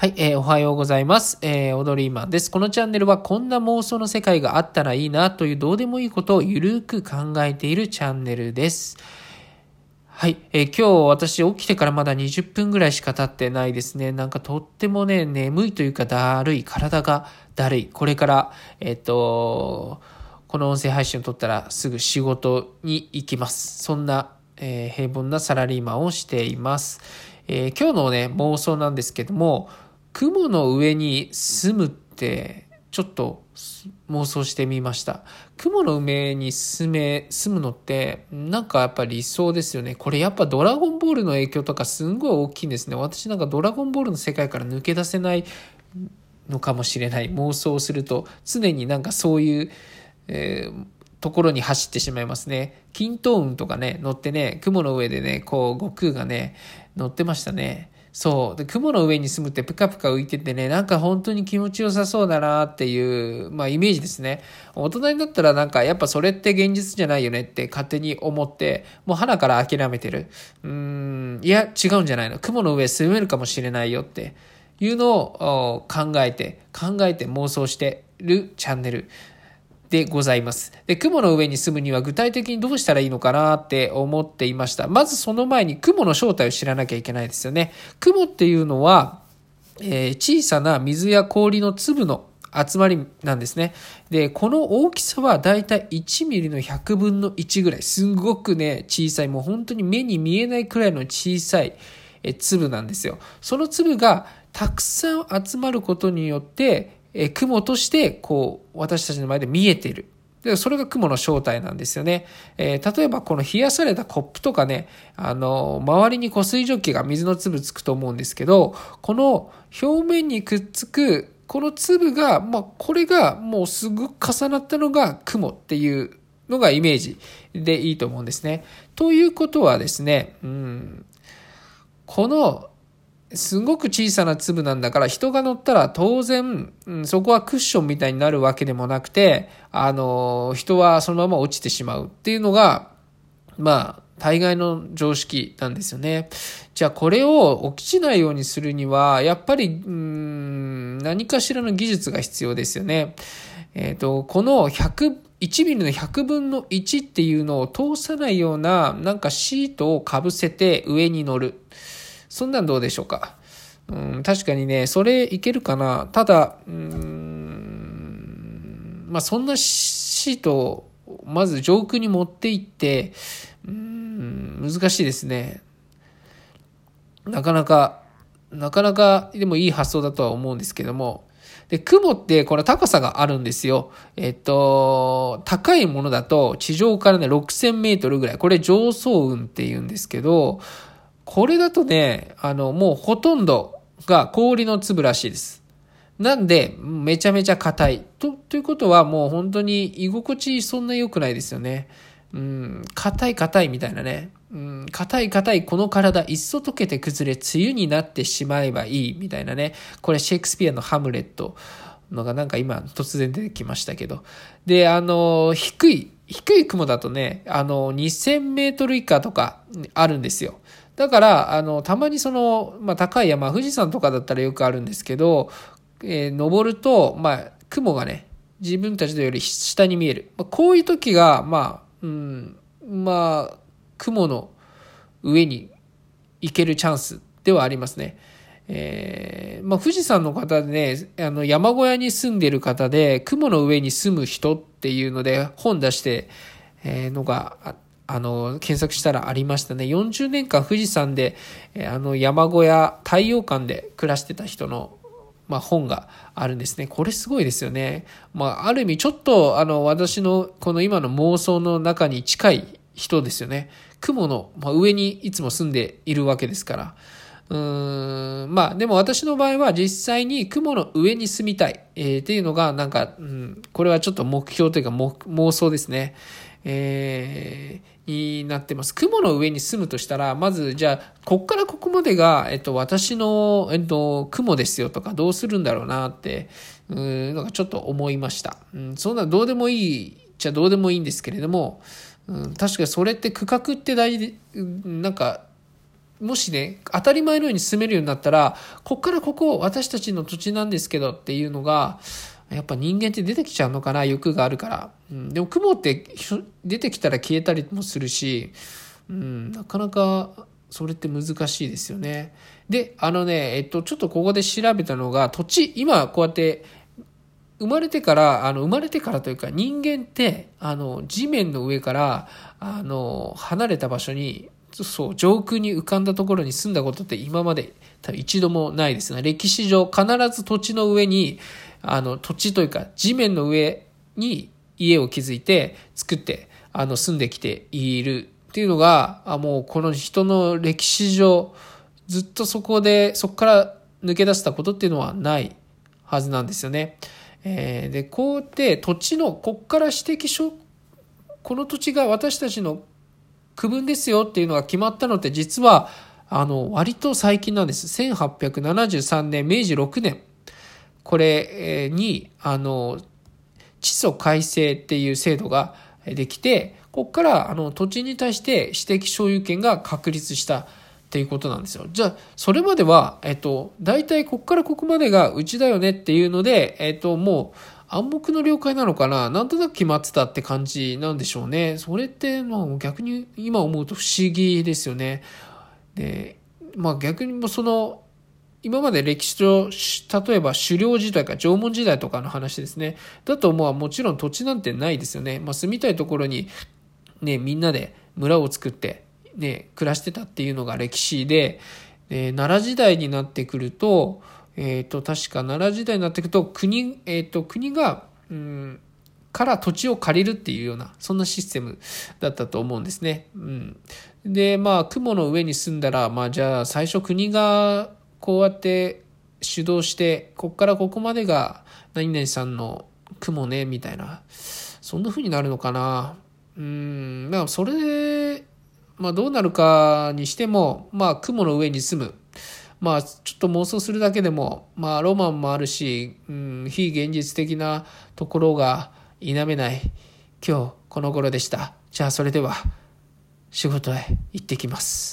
はい、おはようございます。オドリーマンです。このチャンネルはこんな妄想の世界があったらいいなというどうでもいいことをゆるく考えているチャンネルです。はい、今日私起きてからまだ20分ぐらいしか経ってないですね。なんかとってもね、眠いというかだるい、体がだるい。これから、この音声配信を撮ったらすぐ仕事に行きます。そんな、平凡なサラリーマンをしています。今日のね、妄想なんですけども、雲の上に住むってちょっと妄想してみました。雲の上に住むのってなんかやっぱ理想ですよね。これやっぱドラゴンボールの影響とかすんごい大きいんですね。私なんかドラゴンボールの世界から抜け出せないのかもしれない。妄想すると常になんかそういう、ところに走ってしまいますね。筋斗雲とかね乗ってね、雲の上でねこう悟空がね乗ってましたね。そうで、雲の上に住むってプカプカ浮いててね、なんか本当に気持ちよさそうだなっていう、イメージですね。大人になったらなんかやっぱそれって現実じゃないよねって勝手に思って、もう鼻から諦めてる。いや違うんじゃないの。雲の上住めるかもしれないよっていうのを考えて妄想してるチャンネルでございます。で、雲の上に住むには具体的にどうしたらいいのかなって思っていました。まずその前に雲の正体を知らなきゃいけないですよね。雲っていうのは、小さな水や氷の粒の集まりなんですね。で、この大きさはだいたい1ミリの100分の1ぐらい。すごくね、小さい。もう本当に目に見えないくらいの小さい粒なんですよ。その粒がたくさん集まることによって、雲としてこう私たちの前で見えている。で、それが雲の正体なんですよね。例えばこの冷やされたコップとかね、周りにこう水蒸気が水の粒つくと思うんですけど、この表面にくっつくこの粒が、これがもうすごく重なったのが雲っていうのがイメージでいいと思うんですね。ということはですね、このすごく小さな粒なんだから人が乗ったら当然、そこはクッションみたいになるわけでもなくて、人はそのまま落ちてしまうっていうのが、大概の常識なんですよね。じゃあこれを起きしないようにするには、やっぱり、何かしらの技術が必要ですよね。この1ミリの100分の1っていうのを通さないような、なんかシートをかぶせて上に乗る。そんなんどうでしょうか。確かにね、それいけるかな。ただ、そんなシートをまず上空に持っていって、難しいですね。なかなか、でもいい発想だとは思うんですけども。で、雲ってこれ高さがあるんですよ。高いものだと地上からね、6000メートルぐらい。これ上層雲って言うんですけど、これだとね、もうほとんどが氷の粒らしいです。なんで、めちゃめちゃ硬い。ということは、もう本当に居心地そんな良くないですよね。硬いみたいなね。硬いこの体、いっそ溶けて崩れ、梅雨になってしまえばいい、みたいなね。これシェイクスピアのハムレットのがなんか今突然出てきましたけど。で、低い雲だとね、2000メートル以下とかあるんですよ。だから、たまにその、高い山、富士山とかだったらよくあるんですけど、登ると、雲がね、自分たちのより下に見える。こういう時が、雲の上に行けるチャンスではありますね。富士山の方でね、山小屋に住んでる方で、雲の上に住む人っていうので、本出して、のがあって、検索したらありましたね。40年間富士山で、山小屋、太陽館で暮らしてた人の、本があるんですね。これすごいですよね。ある意味ちょっと、私のこの今の妄想の中に近い人ですよね。雲の、上にいつも住んでいるわけですから。でも私の場合は実際に雲の上に住みたい、っていうのがなんか、これはちょっと目標というか妄想ですね。になってます。雲の上に住むとしたら、まずじゃあこっからここまでが私の雲ですよとかどうするんだろうなってのがちょっと思いました。そんなどうでもいいじゃどうでもいいんですけれども、確かにそれって区画って大事で、なんかもしね、当たり前のように進めるようになったら、こっからここ私たちの土地なんですけどっていうのが、やっぱ人間って出てきちゃうのかな、欲があるから。うん、でも雲って出てきたら消えたりもするし、うん、なかなかそれって難しいですよね。で、ちょっとここで調べたのが、土地、今こうやって、生まれてからというか、人間って、地面の上から、離れた場所に、そう、上空に浮かんだところに住んだことって今まで多分一度もないですね。歴史上必ず土地の上に、土地というか地面の上に家を築いて作って、住んできているっていうのが、もうこの人の歴史上ずっとそこから抜け出したことっていうのはないはずなんですよね。で、こうやって土地の、こっから指摘書、この土地が私たちの区分ですよっていうのが決まったのって実は割と最近なんです。1873年明治6年これに地租改正っていう制度ができて、ここから土地に対して私的所有権が確立したっていうことなんですよ。じゃあそれまではだいたいここからここまでがうちだよねっていうのでもう暗黙の了解なのかな、なんとなく決まってたって感じなんでしょうね。それって、逆に今思うと不思議ですよね。で、逆にも今まで歴史上、例えば狩猟時代か縄文時代とかの話ですね。だともちろん土地なんてないですよね。住みたいところにね、みんなで村を作ってね、暮らしてたっていうのが歴史で、奈良時代になってくると、確か奈良時代になっていくと国が、から土地を借りるっていうような、そんなシステムだったと思うんですね。うん、で、雲の上に住んだら、じゃあ最初国がこうやって主導して、こっからここまでが何々さんの雲ね、みたいな、そんな風になるのかな。それ、どうなるかにしても、雲の上に住む。ちょっと妄想するだけでも、ロマンもあるし、非現実的なところが否めない今日この頃でした。じゃあそれでは仕事へ行ってきます。